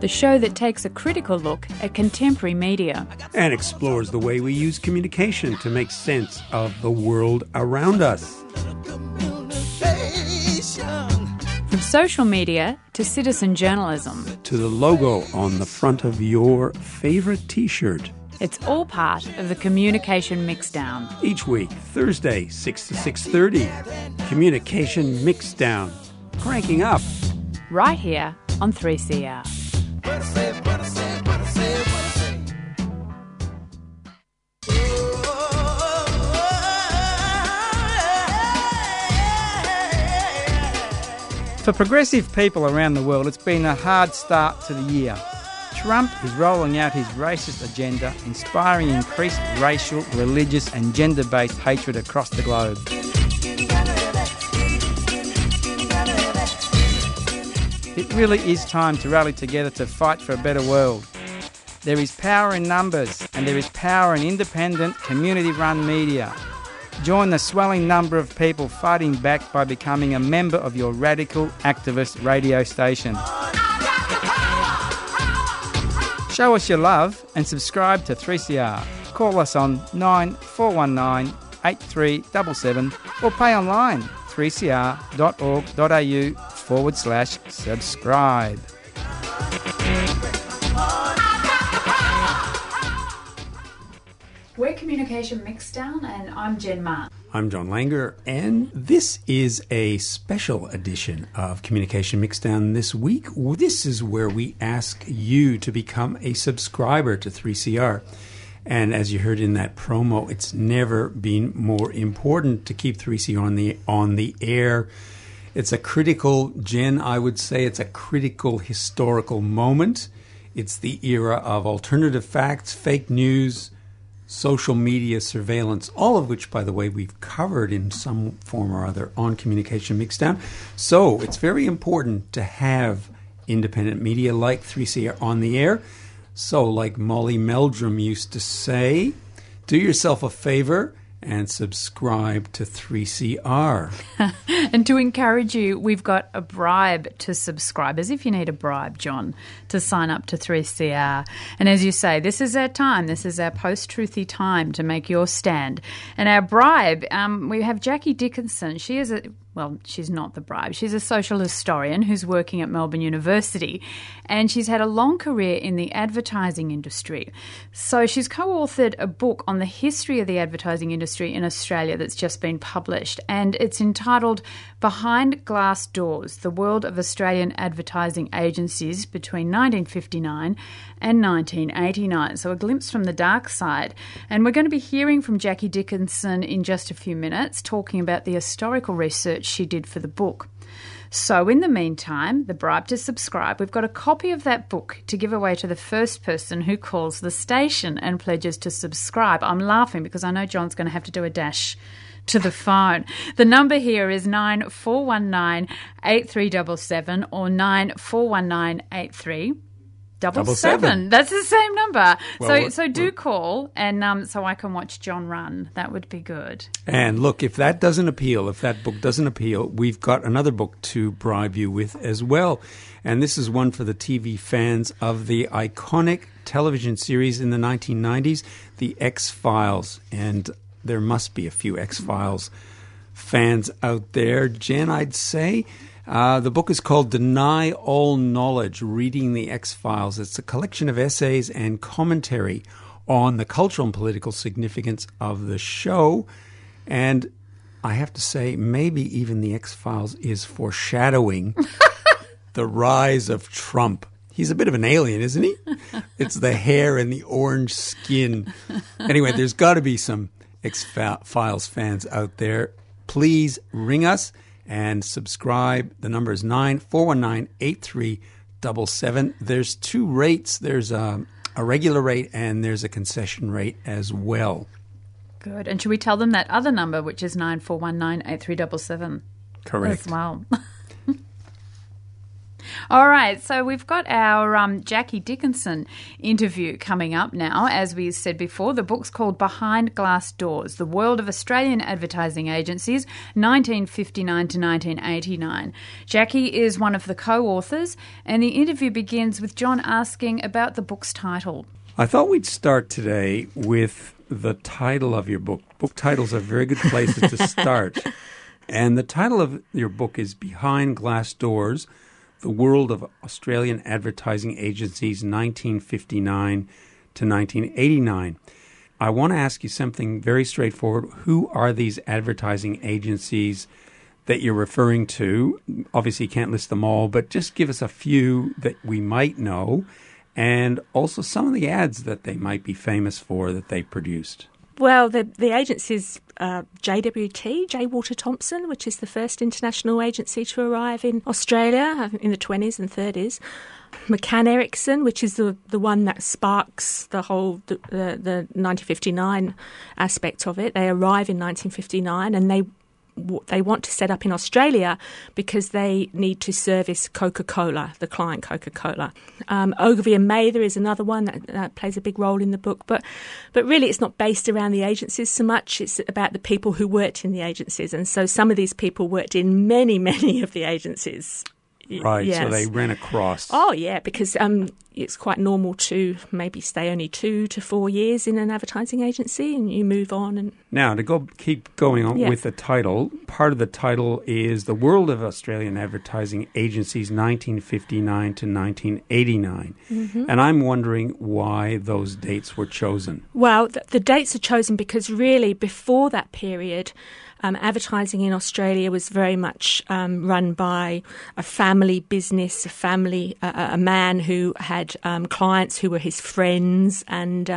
the show that takes a critical look at contemporary media and explores the way we use communication to make sense of the world around us. From social media to citizen journalism to the logo on the front of your favourite t-shirt. It's all part of the Communication Mixdown. Each week, Thursday, 6 to 6:30. Communication Mixdown. Cranking up. Right here on 3CR. For progressive people around the world, it's been a hard start to the year. Trump is rolling out his racist agenda, inspiring increased racial, religious and gender-based hatred across the globe. It really is time to rally together to fight for a better world. There is power in numbers, and there is power in independent, community-run media. Join the swelling number of people fighting back by becoming a member of your radical activist radio station. Show us your love and subscribe to 3CR. Call us on 9419 8377 or pay online 3cr.org.au/subscribe. We're Communication Mixdown, and I'm Jen Ma. I'm John Langer, and this is a special edition of Communication Mixdown this week. This is where we ask you to become a subscriber to 3CR. And as you heard in that promo, it's never been more important to keep 3CR on the air. It's a critical, Jen, I would say it's a critical historical moment. It's the era of alternative facts, fake news, social media surveillance, all of which, by the way, we've covered in some form or other on Communication Mixdown. So it's very important to have independent media like 3CR on the air. So like Molly Meldrum used to say, do yourself a favor and subscribe to 3CR. And to encourage you, we've got a bribe to subscribers, if you need a bribe, John, to sign up to 3CR. And as you say, this is our time. This is our post-truthy time to make your stand. And our bribe, we have Jackie Dickinson. She is she's not the bribe. She's a social historian who's working at Melbourne University, and she's had a long career in the advertising industry. So she's co-authored a book on the history of the advertising industry in Australia that's just been published, and it's entitled Behind Glass Doors, The World of Australian Advertising Agencies Between 1959 and 1989. So a glimpse from the dark side. And we're going to be hearing from Jackie Dickinson in just a few minutes, talking about the historical research she did for the book. So in the meantime, the bribe to subscribe, we've got a copy of that book to give away to the first person who calls the station and pledges to subscribe. I'm laughing because I know John's going to have to do a dash to the phone. The number here is 9419 8377 or 9419 8377. That's the same number. Well, so do call, and so I can watch John run. That would be good. And look, if that book doesn't appeal, we've got another book to bribe you with as well. And this is one for the TV fans of the iconic television series in the 1990s, The X-Files. And there must be a few X-Files fans out there, Jen, I'd say. The book is called Deny All Knowledge, Reading the X-Files. It's a collection of essays and commentary on the cultural and political significance of the show. And I have to say, maybe even the X-Files is foreshadowing the rise of Trump. He's a bit of an alien, isn't he? It's the hair and the orange skin. Anyway, there's got to be some X-Files fans out there. Please ring us and subscribe. The number is 9419 8377. $1.77. There's two rates. There's a regular rate and there's a concession rate as well. Good. And should we tell them that other number, which is 94198377? Correct. As well. All right, so we've got our Jackie Dickinson interview coming up now. As we said before, the book's called Behind Glass Doors, The World of Australian Advertising Agencies, 1959 to 1989. Jackie is one of the co-authors, and the interview begins with John asking about the book's title. I thought we'd start today with the title of your book. Book titles are very good places to start. And the title of your book is Behind Glass Doors, The World of Australian Advertising Agencies, 1959 to 1989. I want to ask you something very straightforward. Who are these advertising agencies that you're referring to? Obviously, you can't list them all, but just give us a few that we might know and also some of the ads that they might be famous for that they produced. Well, the agencies are JWT, J. Walter Thompson, which is the first international agency to arrive in Australia in the 20s and 30s. McCann Erickson, which is the one that sparks the whole the 1959 aspect of it. They arrive in 1959 and they want to set up in Australia because they need to service Coca-Cola, the client Coca-Cola. Ogilvy and Mather is another one that plays a big role in the book. But really it's not based around the agencies so much. It's about the people who worked in the agencies. And so some of these people worked in many, many of the agencies. Right, yes. So they ran across. Oh, yeah, because it's quite normal to maybe stay only 2 to 4 years in an advertising agency and you move on. And now, to keep going on with the title, part of the title is The World of Australian Advertising Agencies, 1959 to 1989. Mm-hmm. And I'm wondering why those dates were chosen. Well, the dates are chosen because really before that period, advertising in Australia was very much run by a family business, a man who had clients who were his friends, and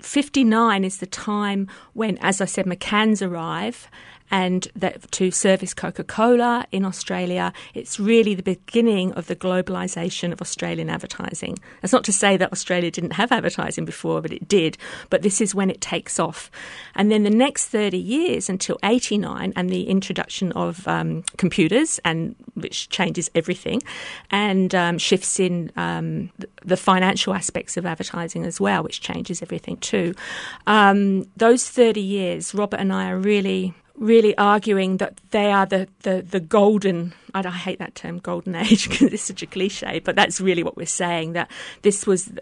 59 is the time when, as I said, McCann's arrive and that to service Coca-Cola in Australia. It's really the beginning of the globalisation of Australian advertising. That's not to say that Australia didn't have advertising before, but it did. But this is when it takes off. And then the next 30 years until 89 and the introduction of computers, and which changes everything, and shifts in the financial aspects of advertising as well, which changes everything too. Those 30 years, Robert and I are really arguing that they are the golden, I hate that term golden age because it's such a cliche, but that's really what we're saying, that this was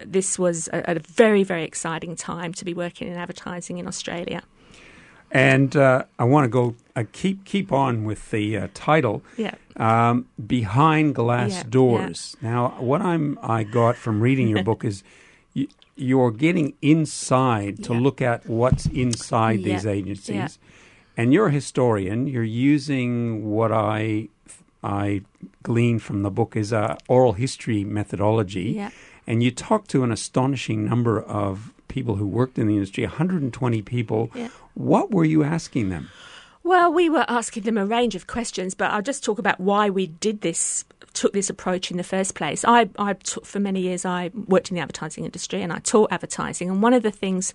a very, very exciting time to be working in advertising in Australia. And I want to go keep on with the title, Behind Glass Doors. Yeah. Now, what I got from reading your book is you're getting inside to look at what's inside these agencies. Yeah. And you're a historian. You're using what I gleaned from the book is an oral history methodology. Yeah. And you talk to an astonishing number of people who worked in the industry, 120 people. Yeah. What were you asking them? Well, we were asking them a range of questions, but I'll just talk about why we took this approach in the first place. For many years, I worked in the advertising industry and I taught advertising. And one of the things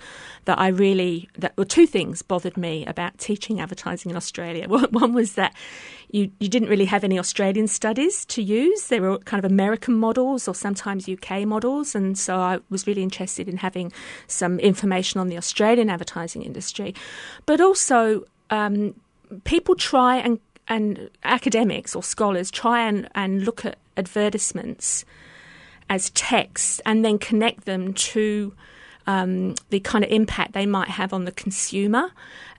two things bothered me about teaching advertising in Australia. One was that you didn't really have any Australian studies to use. They were kind of American models or sometimes UK models. And so I was really interested in having some information on the Australian advertising industry. But also, people try and academics or scholars try and look at advertisements as text and then connect them to the kind of impact they might have on the consumer,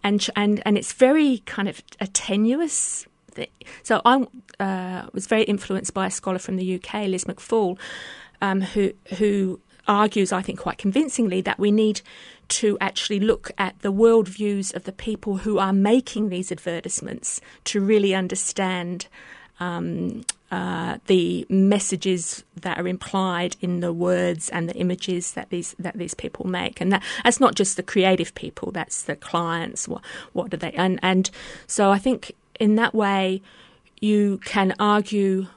and it's very kind of a tenuous thing. So I was very influenced by a scholar from the UK, Liz McFall, who argues, I think quite convincingly, that we need to actually look at the worldviews of the people who are making these advertisements to really understand the messages that are implied in the words and the images that these people make. And that's not just the creative people, that's the clients. What do they... And so I think in that way you can argue...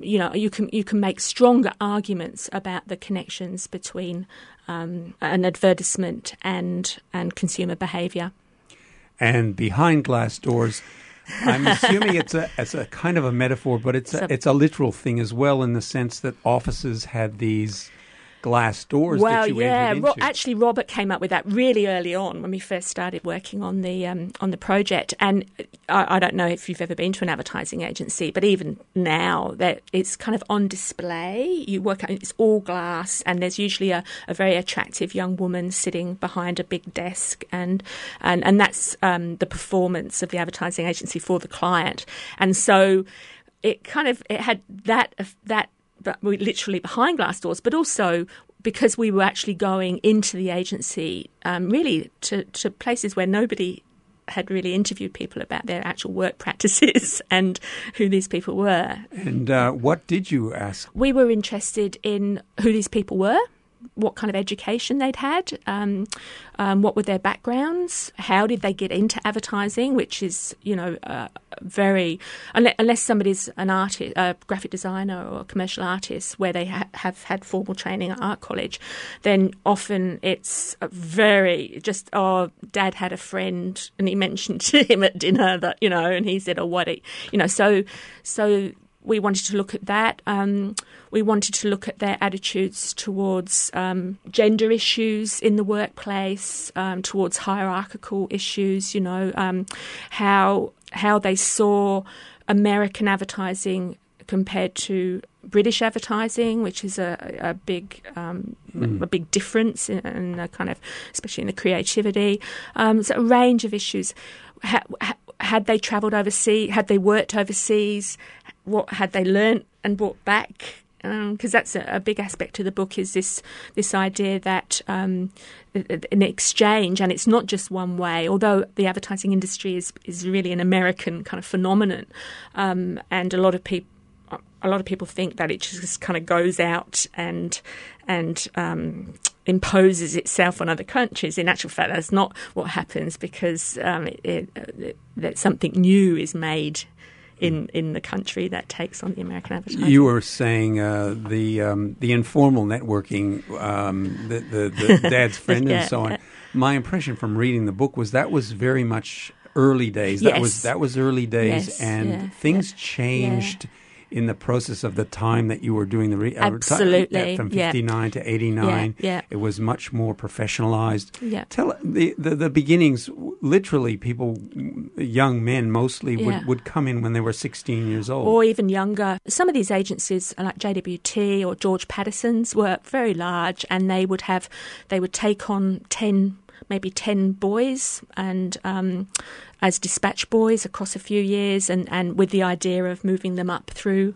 you know, you can make stronger arguments about the connections between an advertisement and consumer behaviour. And Behind Glass Doors, I'm assuming it's a kind of a metaphor, but it's a literal thing as well, in the sense that offices had these glass doors that you entered into. Well, yeah. Actually, Robert came up with that really early on when we first started working on the project. And I don't know if you've ever been to an advertising agency, but even now that it's kind of on display. You work out, it's all glass, and there's usually a very attractive young woman sitting behind a big desk, and that's the performance of the advertising agency for the client. And so it had that. But we literally behind glass doors, but also because we were actually going into the agency really to places where nobody had really interviewed people about their actual work practices and who these people were. And what did you ask? We were interested in who these people were, what kind of education they'd had, what were their backgrounds, how did they get into advertising, which is, you know, very, unless somebody's an artist, a graphic designer or a commercial artist, where they have had formal training at art college, then often it's very just, oh, Dad had a friend and he mentioned to him at dinner that, you know, and he said, oh, what, you know, so we wanted to look at that. We wanted to look at their attitudes towards gender issues in the workplace, towards hierarchical issues, you know, how they saw American advertising compared to British advertising, which is a big difference in the kind of, especially in the creativity. So a range of issues. Had they travelled overseas? Had they worked overseas? What had they learnt and brought back? Because that's a big aspect of the book, is this idea that an exchange, and it's not just one way, although the advertising industry is really an American kind of phenomenon, and a lot of people think that it just kind of goes out and imposes itself on other countries. In actual fact, that's not what happens, because that something new is made in the country that takes on the American advertising. You were saying the informal networking, the dad's friend and so on. My impression from reading the book was that was very much early days. Yes. That was early days, yes, and things changed. Yeah. In the process of the time that you were doing the absolutely from 59 to 89, it was much more professionalized. Yeah. Tell the beginnings. Literally, people, young men mostly, would come in when they were 16 years old, or even younger. Some of these agencies, like JWT or George Patterson's, were very large, and they would take on 10 boys and as dispatch boys across a few years, and with the idea of moving them up through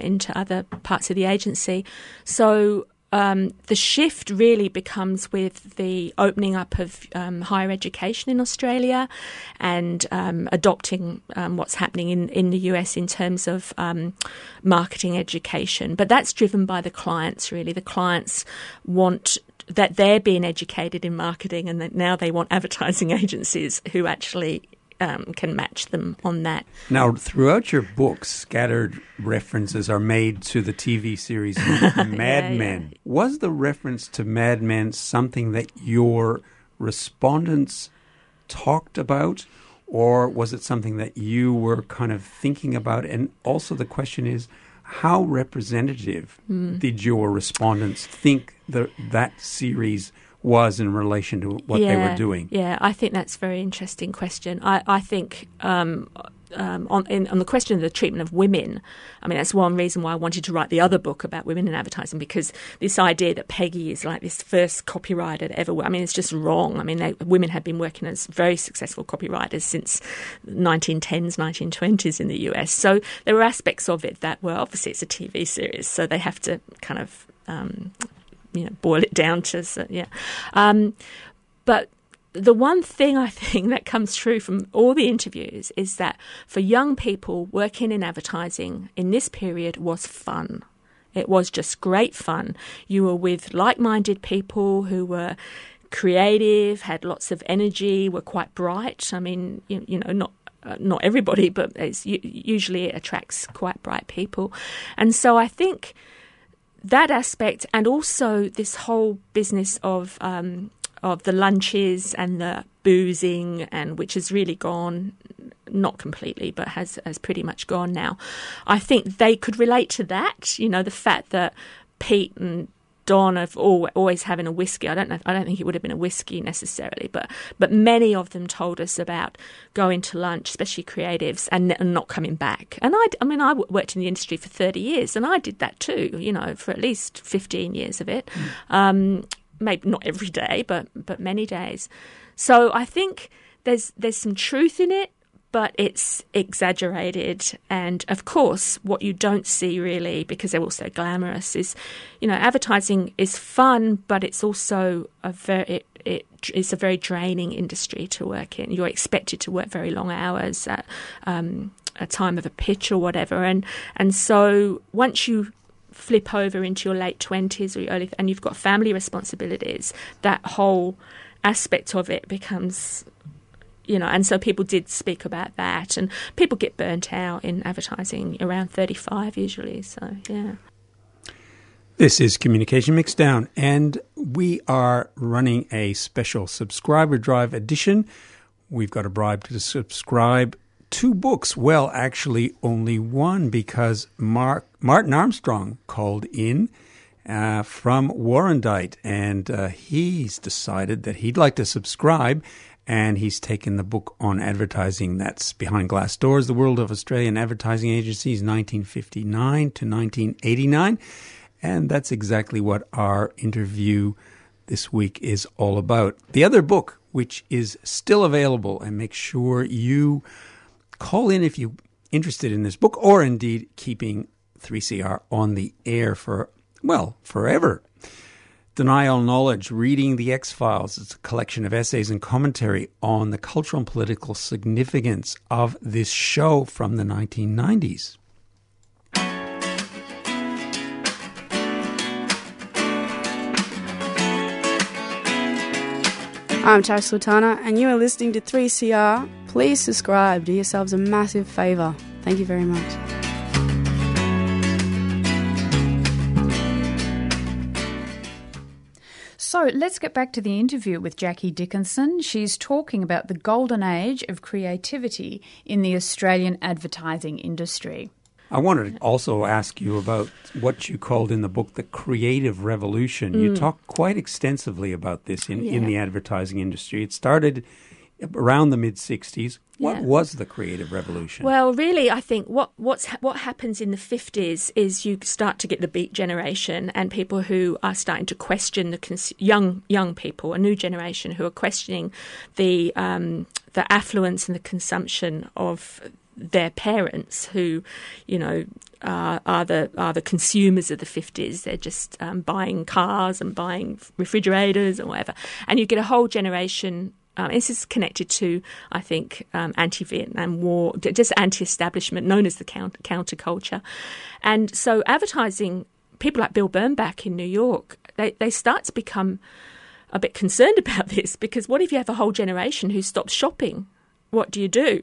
into other parts of the agency. So the shift really becomes with the opening up of higher education in Australia, and adopting what's happening in the US in terms of marketing education. But that's driven by the clients, really. The clients want that they're being educated in marketing, and that now they want advertising agencies who actually can match them on that. Now, throughout your book, scattered references are made to the TV series Mad Men. Yeah. Was the reference to Mad Men something that your respondents talked about, or was it something that you were kind of thinking about? And also the question is, how representative did your respondents think that series was in relation to what they were doing? Yeah, I think that's a very interesting question. I think on the question of the treatment of women, I mean, that's one reason why I wanted to write the other book about women in advertising, because this idea that Peggy is like this first copywriter ever, I mean, it's just wrong. I mean, women had been working as very successful copywriters since 1910s, 1920s in the US. So there were aspects of it that were, obviously it's a TV series, so they have to kind of, you know, boil it down to, but the one thing I think that comes through from all the interviews is that for young people, working in advertising in this period was fun. It was just great fun. You were with like-minded people who were creative, had lots of energy, were quite bright. I mean, you know, not not everybody, but it usually attracts quite bright people. And so I think that aspect, and also this whole business of the lunches and the boozing, and which has really gone, not completely, but has pretty much gone now. I think they could relate to that, you know, the fact that Pete and Don of always having a whiskey. I don't think it would have been a whiskey necessarily, but many of them told us about going to lunch, especially creatives, and not coming back. And I mean I worked in the industry for 30 years, and I did that too, you know, for at least 15 years of it. Maybe not every day, but many days. So I think there's some truth in it, but it's exaggerated. And, of course, what you don't see really, because they're also glamorous, is, you know, advertising is fun, but it's also it's a very draining industry to work in. You're expected to work very long hours at a time of a pitch or whatever. And so once you flip over into your late 20s or your early, and you've got family responsibilities, that whole aspect of it becomes... You know, and so people did speak about that, and people get burnt out in advertising around 35 usually. So, yeah. This is Communication Mixdown, and we are running a special subscriber drive edition. We've got a bribe to subscribe two books. Well, actually only one, because Martin Armstrong called in from Warrandyte, and he's decided that he'd like to subscribe. And he's taken the book on advertising. That's Behind Glass Doors, The World of Australian Advertising Agencies, 1959 to 1989. And that's exactly what our interview this week is all about. The other book, which is still available, and make sure you call in if you're interested in this book, or indeed keeping 3CR on the air for, well, forever. Deny All Knowledge, Reading the X-Files. It's a collection of essays and commentary on the cultural and political significance of this show from the 1990s. I'm Tash Sultana, and you are listening to 3CR. Please subscribe. Do yourselves a massive favour. Thank you very much. So let's get back to the interview with Jackie Dickinson. She's talking about the golden age of creativity in the Australian advertising industry. I wanted to also ask you about what you called in the book the creative revolution. You talk quite extensively about this in the advertising industry. It started around the mid-'60s. What was the creative revolution? Well, really, I think what happens in the 50s is you start to get the Beat generation and people who are starting to question the young people, a new generation who are questioning the affluence and the consumption of their parents, who, you know, are the consumers of the 50s. They're just buying cars and buying refrigerators and whatever, and you get a whole generation. This is connected to, I think, anti-Vietnam War, just anti-establishment, known as the counterculture. And so advertising, people like Bill Bernbach in New York, they start to become a bit concerned about this, because what if you have a whole generation who stops shopping? What do you do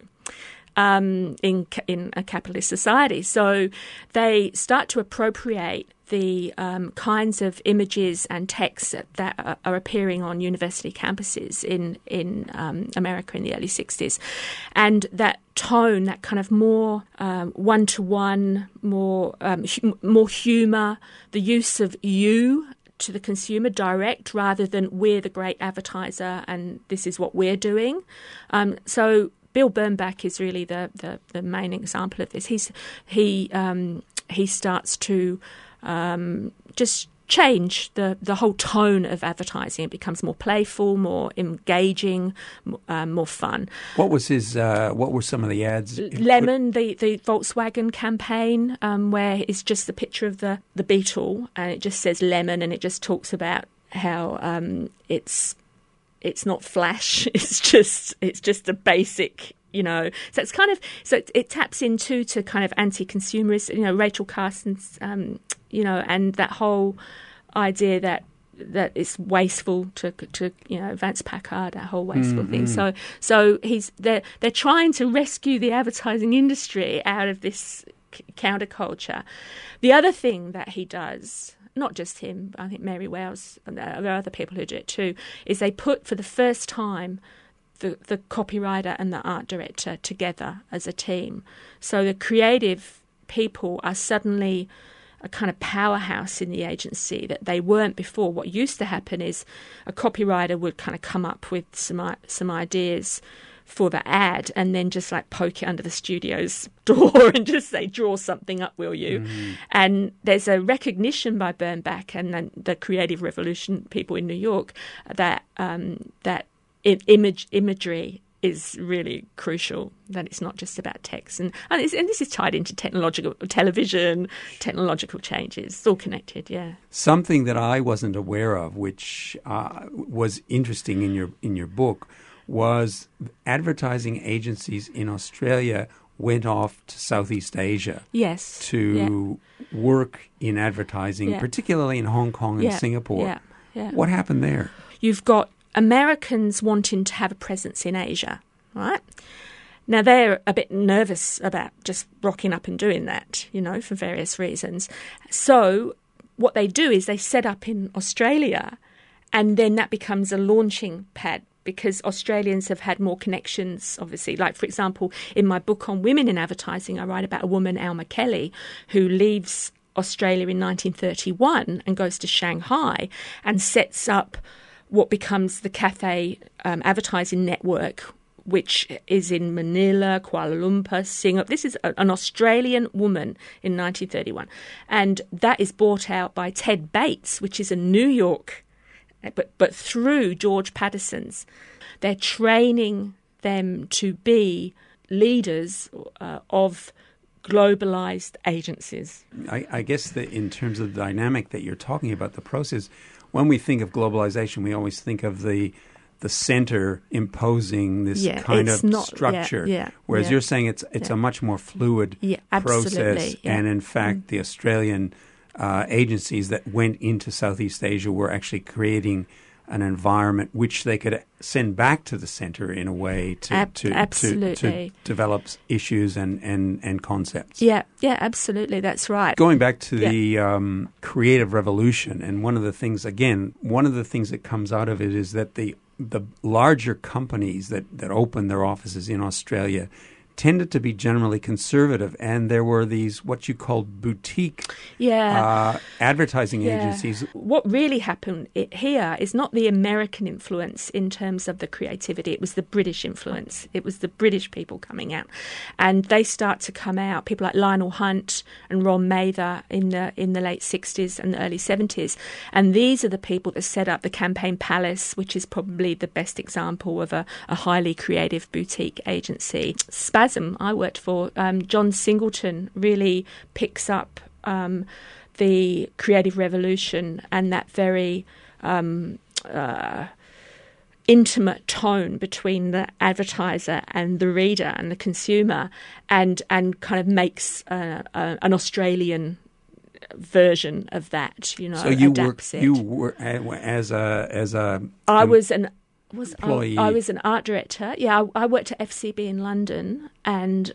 in a capitalist society? So they start to appropriate the kinds of images and texts that are appearing on university campuses in America in the early 60s. And that tone, that kind of more one-to-one, more humour, the use of you to the consumer, direct, rather than we're the great advertiser and this is what we're doing. So Bill Bernbach is really the main example of this. He starts to... just change the whole tone of advertising. It becomes more playful, more engaging, more fun. What was his? What were some of the ads? Lemon, the Volkswagen campaign, where it's just the picture of the Beetle, and it just says Lemon, and it just talks about how it's not flash. It's just a basic. You know, so it's kind of, so it taps into to kind of anti-consumerist, you know, Rachel Carson's, you know, and that whole idea that that it's wasteful to Vance Packard, that whole wasteful thing. So they're trying to rescue the advertising industry out of this counterculture. The other thing that he does, not just him, I think Mary Wells and there are other people who do it too, is they put for the first time the copywriter and the art director together as a team. So the creative people are suddenly a kind of powerhouse in the agency that they weren't before. What used to happen is a copywriter would kind of come up with some ideas for the ad and then just like poke it under the studio's door and just say, draw something up, will you? And there's a recognition by Bernbach and then the creative revolution people in New York that imagery is really crucial, that it's not just about text. And this is tied into technological television, technological changes. It's all connected, yeah. Something that I wasn't aware of, which was interesting in your book, was advertising agencies in Australia went off to Southeast Asia to work in advertising, particularly in Hong Kong and Singapore. Yeah. Yeah. What happened there? You've got Americans wanting to have a presence in Asia, right? Now, they're a bit nervous about just rocking up and doing that, for various reasons. So what they do is they set up in Australia, and then that becomes a launching pad because Australians have had more connections, obviously. Like, for example, in my book on women in advertising, I write about a woman, Alma Kelly, who leaves Australia in 1931 and goes to Shanghai and sets up what becomes the Cathay advertising network, which is in Manila, Kuala Lumpur, Singapore. This is an Australian woman in 1931. And that is bought out by Ted Bates, which is a New York, but through George Patterson's. They're training them to be leaders of globalized agencies. I guess that in terms of the dynamic that you're talking about, the process, when we think of globalization, we always think of the center imposing this kind of structure. Whereas you're saying it's a much more fluid process. Yeah. And in fact, the Australian agencies that went into Southeast Asia were actually creating an environment which they could send back to the center in a way to develop issues and concepts. Yeah, absolutely. That's right. Going back to the creative revolution, and one of the things that comes out of it is that the larger companies that opened their offices in Australia tended to be generally conservative, and there were these what you called boutique advertising agencies. What really happened here is not the American influence in terms of the creativity. It was the British influence. It was the British people coming out. And they start to come out, people like Lionel Hunt and Ron Mather in the late 60s and the early 70s. And these are the people that set up the Campaign Palace, which is probably the best example of a highly creative boutique agency. Spasm, I worked for, John Singleton really picks up the creative revolution and that very intimate tone between the advertiser and the reader and the consumer, and kind of makes an Australian version of that. So you were as a. I was an art director. Yeah, I worked at FCB in London, and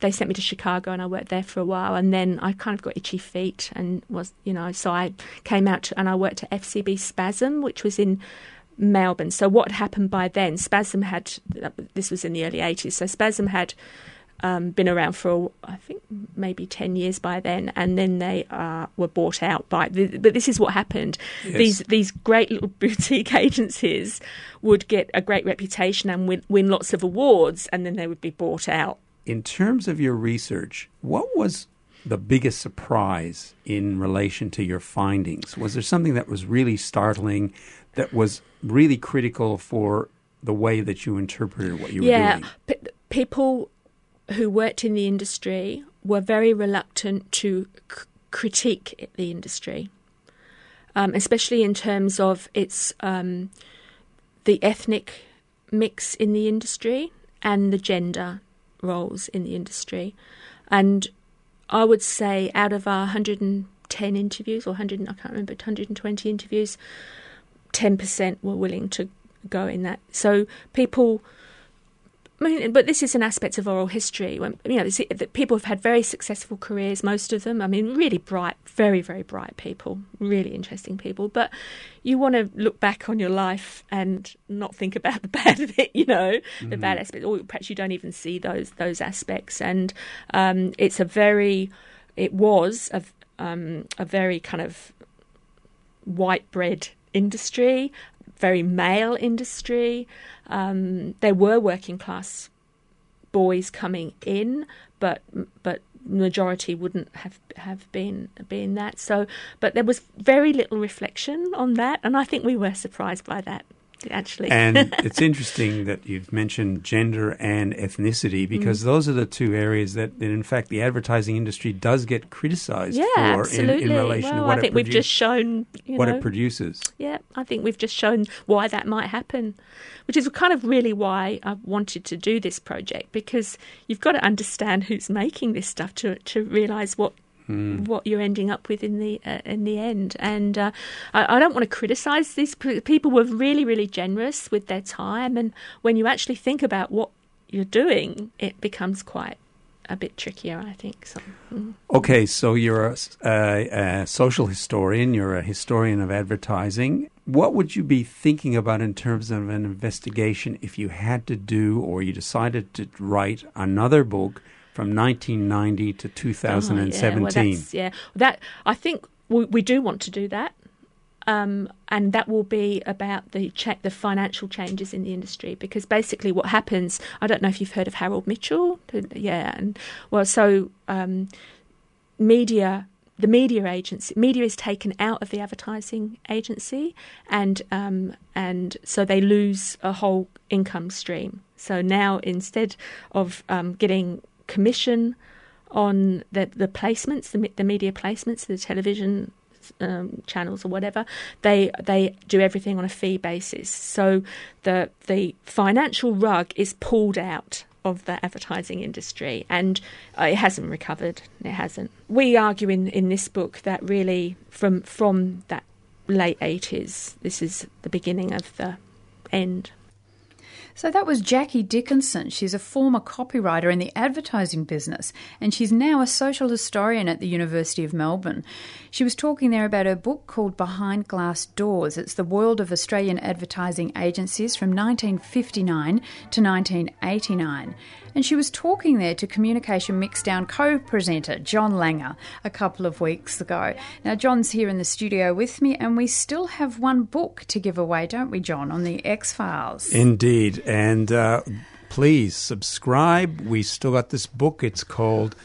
they sent me to Chicago, and I worked there for a while, and then I kind of got itchy feet, and so I came out and I worked at FCB Spasm, which was in Melbourne. So what happened by then? Spasm had, this was in the early 80s. So Spasm had been around for, I think, maybe 10 years by then, and then they were bought out by... But this is what happened. Yes. These great little boutique agencies would get a great reputation and win lots of awards, and then they would be bought out. In terms of your research, what was the biggest surprise in relation to your findings? Was there something that was really startling, that was really critical for the way that you interpreted what you were doing? Yeah, people who worked in the industry were very reluctant to critique the industry, especially in terms of its the ethnic mix in the industry and the gender roles in the industry. And I would say out of our 100 and 10 interviews or 100, I can't remember, 120 interviews, 10% were willing to go in that. So people, I mean, but this is an aspect of oral history. When, you know, people have had very successful careers, most of them. I mean, really bright, very, very bright people, really interesting people. But you want to look back on your life and not think about the bad of it, you know, the bad aspects. Or perhaps you don't even see those aspects. And it's a very, it was a very kind of white bread industry, very male industry. There were working class boys coming in, but majority wouldn't have been that. So, but there was very little reflection on that, and I think we were surprised by that, actually. And it's interesting that you've mentioned gender and ethnicity, because those are the two areas that in fact the advertising industry does get criticized for in relation to what it produces. I think we've just shown what it produces. Yeah, I think we've just shown why that might happen, which is kind of really why I wanted to do this project, because you've got to understand who's making this stuff to realise what you're ending up with in the end. And I don't want to criticise these people. Were really, really generous with their time, and when you actually think about what you're doing, it becomes quite a bit trickier, I think. So, okay, so you're a social historian. You're a historian of advertising. What would you be thinking about in terms of an investigation if you had to do, or you decided to write another book from 1990 to 2017. Oh, yeah. Well, that I think we do want to do that, and that will be about the financial changes in the industry, because basically what happens, I don't know if you've heard of Harold Mitchell, media. The media agency, media is taken out of the advertising agency, and so they lose a whole income stream. So now instead of getting commission on the placements, the media placements, the television channels or whatever, they do everything on a fee basis. So the financial rug is pulled out of the advertising industry, and it hasn't recovered. It hasn't. We argue in this book that really from that late 80s, this is the beginning of the end. So that was Jackie Dickinson. She's a former copywriter in the advertising business, and she's now a social historian at the University of Melbourne. She was talking there about her book called Behind Glass Doors. It's the world of Australian advertising agencies from 1959 to 1989. And she was talking there to Communication Mixdown co-presenter John Langer a couple of weeks ago. Now, John's here in the studio with me, and we still have one book to give away, don't we, John, on the X-Files? Indeed. And please subscribe. We still got this book. It's called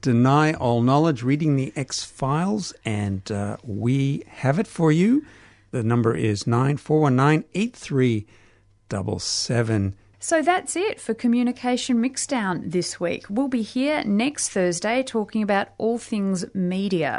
Deny All Knowledge, Reading the X-Files, and we have it for you. The number is 94198377. So that's it for Communication Mixdown this week. We'll be here next Thursday talking about all things media.